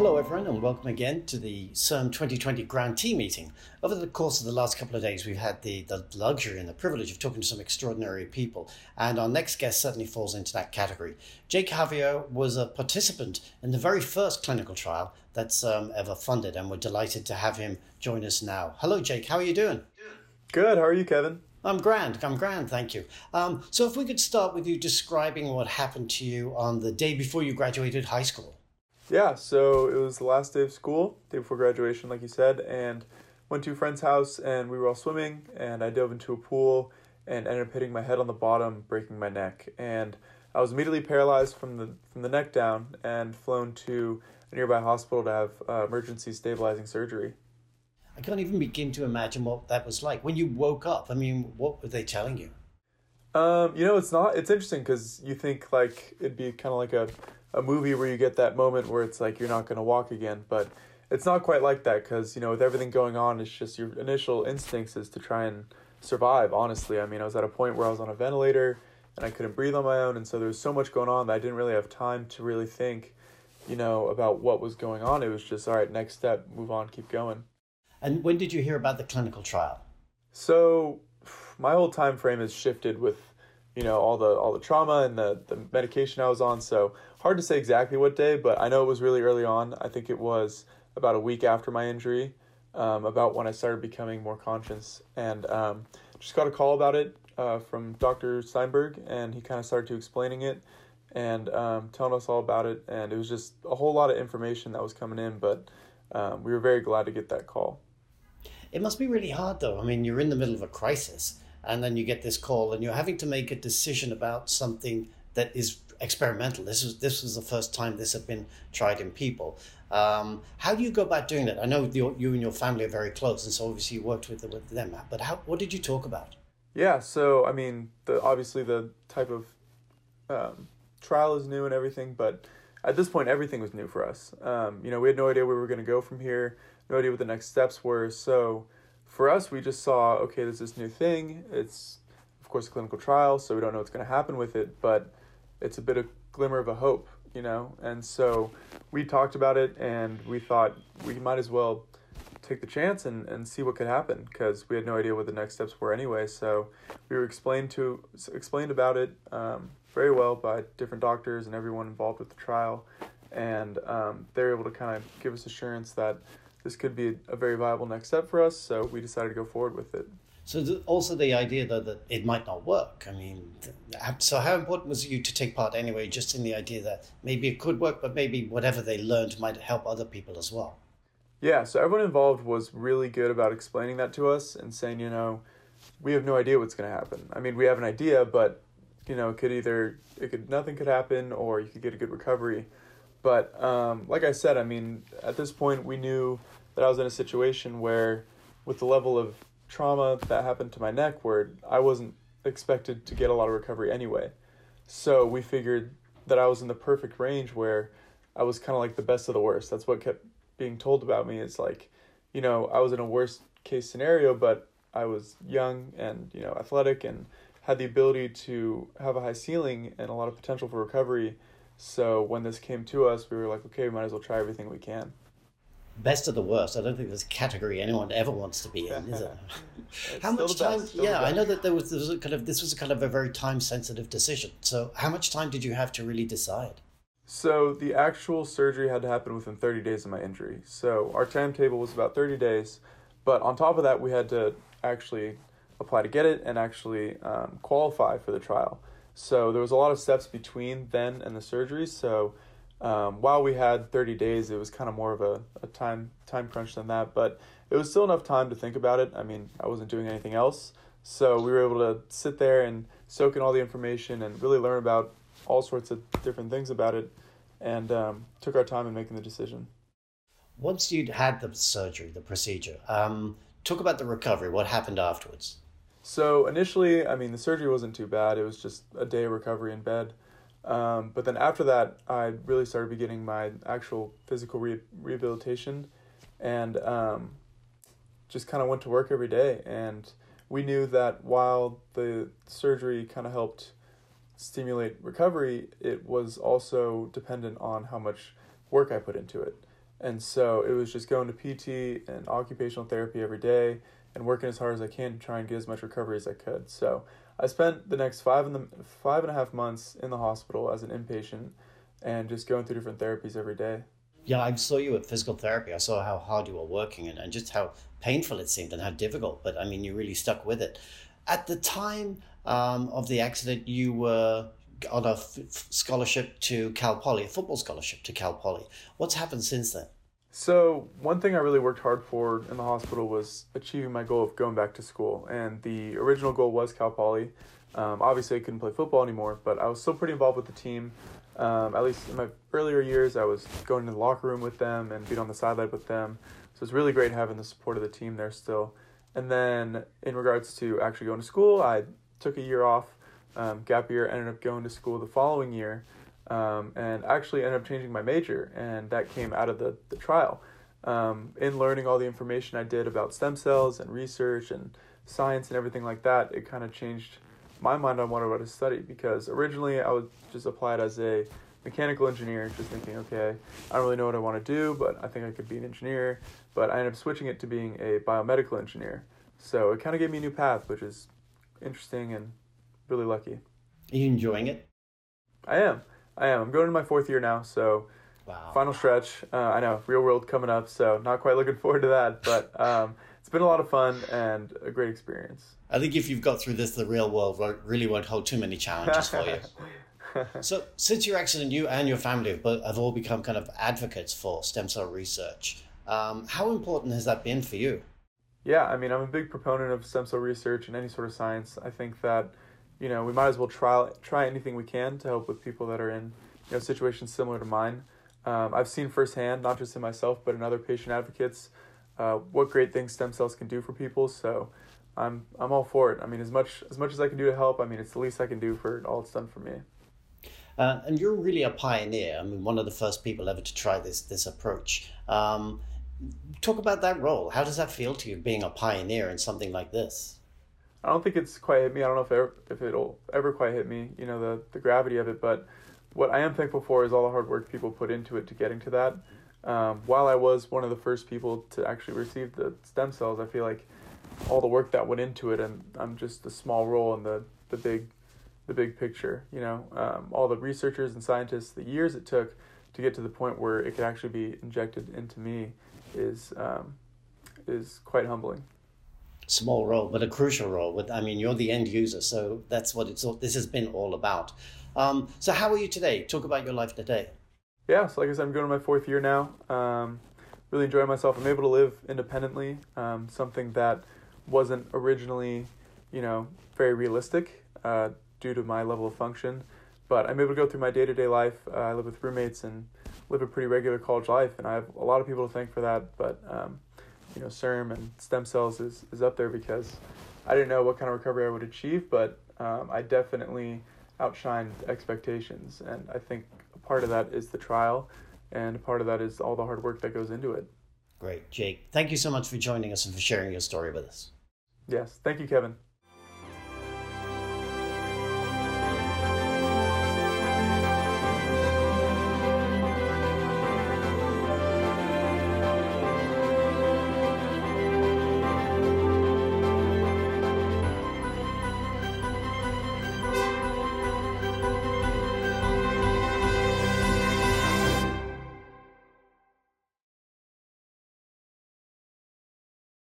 Hello everyone and welcome again to the CIRM 2020 grantee meeting. Over the course of the last couple of days we've had the luxury and the privilege of talking to some extraordinary people, and our next guest certainly falls into that category. Jake Javier was a participant in the very first clinical trial that's ever funded, and we're delighted to have him join us now. Hello Jake, how are you doing? Good, how are you Kevin? I'm grand, thank you. So if we could start with you describing what happened to you on the day before you graduated high school. Yeah, so it was the last day of school, day before graduation, like you said, and went to a friend's house, and we were all swimming, and I dove into a pool and ended up hitting my head on the bottom, breaking my neck. And I was immediately paralyzed from the neck down and flown to a nearby hospital to have emergency stabilizing surgery. I can't even begin to imagine what that was like. When you woke up, I mean, what were they telling you? It's interesting because you think like it'd be kind of like a movie where you get that moment where it's like you're not going to walk again, but it's not quite like that because, you know, with everything going on, it's just your initial instincts is to try and survive, honestly. I mean, I was at a point where I was on a ventilator and I couldn't breathe on my own, and so there was so much going on that I didn't really have time to really think, you know, about what was going on. It was just, all right, next step, move on, keep going. And when did you hear about the clinical trial? So my whole time frame has shifted with, you know, all the trauma and the medication I was on. So hard to say exactly what day, but I know it was really early on. I think it was about a week after my injury, about when I started becoming more conscious. And just got a call about it from Dr. Steinberg, and he kind of started to explaining it and telling us all about it. And it was just a whole lot of information that was coming in, but we were very glad to get that call. It must be really hard, though. I mean, you're in the middle of a crisis, and then you get this call and you're having to make a decision about something that is experimental. This was the first time this had been tried in people. How do you go about doing that? I know you and your family are very close, and so obviously you worked with them, but what did you talk about? Yeah, so I mean, obviously the type of trial is new and everything, but at this point everything was new for us. You know, we had no idea where we were going to go from here, no idea what the next steps were, so for us, we just saw, okay, there's this new thing. It's, of course, a clinical trial, so we don't know what's going to happen with it, but it's a bit of glimmer of a hope, you know? And so we talked about it, and we thought we might as well take the chance and see what could happen, because we had no idea what the next steps were anyway. So we were explained about it very well by different doctors and everyone involved with the trial, and they were able to kind of give us assurance that this could be a very viable next step for us, so we decided to go forward with it. So also the idea, though, that it might not work. I mean, so how important was it you to take part anyway, just in the idea that maybe it could work, but maybe whatever they learned might help other people as well? Yeah, so everyone involved was really good about explaining that to us and saying, you know, we have no idea what's going to happen. I mean, we have an idea, but, you know, nothing could happen, or you could get a good recovery. But like I said, I mean, at this point, we knew that I was in a situation where with the level of trauma that happened to my neck, where I wasn't expected to get a lot of recovery anyway. So we figured that I was in the perfect range where I was kind of like the best of the worst. That's what kept being told about me. It's like, you know, I was in a worst case scenario, but I was young and, you know, athletic and had the ability to have a high ceiling and a lot of potential for recovery. So when this came to us, we were like, okay, we might as well try everything we can. Best of the worst. I don't think there's a category anyone ever wants to be in, is it? How much time? Yeah, I know that there was a very time-sensitive decision. So how much time did you have to really decide? So the actual surgery had to happen within 30 days of my injury. So our timetable was about 30 days. But on top of that, we had to actually apply to get it and actually qualify for the trial. So there was a lot of steps between then and the surgery. So while we had 30 days, it was kind of more of a time crunch than that. But it was still enough time to think about it. I mean, I wasn't doing anything else. So we were able to sit there and soak in all the information and really learn about all sorts of different things about it, and took our time in making the decision. Once you'd had the surgery, the procedure, talk about the recovery. What happened afterwards? So initially, I mean, the surgery wasn't too bad. It was just a day of recovery in bed. But then after that, I really started beginning my actual physical rehabilitation, and just kind of went to work every day. And we knew that while the surgery kind of helped stimulate recovery, it was also dependent on how much work I put into it. And so it was just going to PT and occupational therapy every day and working as hard as I can to try and get as much recovery as I could. So I spent the next 5.5 months in the hospital as an inpatient and just going through different therapies every day. Yeah, I saw you at physical therapy. I saw how hard you were working and just how painful it seemed and how difficult. But I mean, you really stuck with it. At the time of the accident, you were on a scholarship to Cal Poly, a football scholarship to Cal Poly. What's happened since then? So one thing I really worked hard for in the hospital was achieving my goal of going back to school. And the original goal was Cal Poly. Obviously, I couldn't play football anymore, but I was still pretty involved with the team. At least in my earlier years, I was going to the locker room with them and being on the sideline with them. So it's really great having the support of the team there still. And then in regards to actually going to school, I took a year off, gap year, ended up going to school the following year, and actually ended up changing my major. And that came out of the trial. In learning all the information I did about stem cells and research and science and everything like that, it kind of changed my mind on what I wanted to study, because originally I was just applied as a mechanical engineer, just thinking, okay, I don't really know what I want to do, but I think I could be an engineer. But I ended up switching it to being a biomedical engineer. So it kind of gave me a new path, which is interesting and really lucky. Are you enjoying it? I am. I'm going into my 4th year now, so wow. Final stretch. I know, real world coming up, so not quite looking forward to that, but it's been a lot of fun and a great experience. I think if you've got through this, the real world really won't hold too many challenges for you. So since your accident, you and your family have all become kind of advocates for stem cell research. How important has that been for you? Yeah, I mean, I'm a big proponent of stem cell research and any sort of science. I think that, you know, we might as well try anything we can to help with people that are in, you know, situations similar to mine. I've seen firsthand, not just in myself, but in other patient advocates, what great things stem cells can do for people. So I'm all for it. I mean, as much as I can do to help, I mean, it's the least I can do for all it's done for me. And you're really a pioneer. I mean, one of the first people ever to try this approach. Talk about that role. How does that feel to you, being a pioneer in something like this? I don't think it's quite hit me. I don't know if it'll ever quite hit me, you know, the gravity of it. But what I am thankful for is all the hard work people put into it to getting to that. While I was one of the first people to actually receive the stem cells, I feel like all the work that went into it, and I'm just the small role in the big picture, you know, all the researchers and scientists, the years it took to get to the point where it could actually be injected into me is quite humbling. Small role, but a crucial role. I mean, you're the end user, so that's what this has been all about. So how are you today? Talk about your life today. Yeah, so like I said, I'm going to my 4th year now. Really enjoying myself. I'm able to live independently, something that wasn't originally, you know, very realistic due to my level of function. But I'm able to go through my day-to-day life. I live with roommates and live a pretty regular college life, and I have a lot of people to thank for that. But you know, CIRM and stem cells is up there, because I didn't know what kind of recovery I would achieve, but I definitely outshined expectations. And I think a part of that is the trial, and a part of that is all the hard work that goes into it. Great, Jake. Thank you so much for joining us and for sharing your story with us. Yes, thank you, Kevin.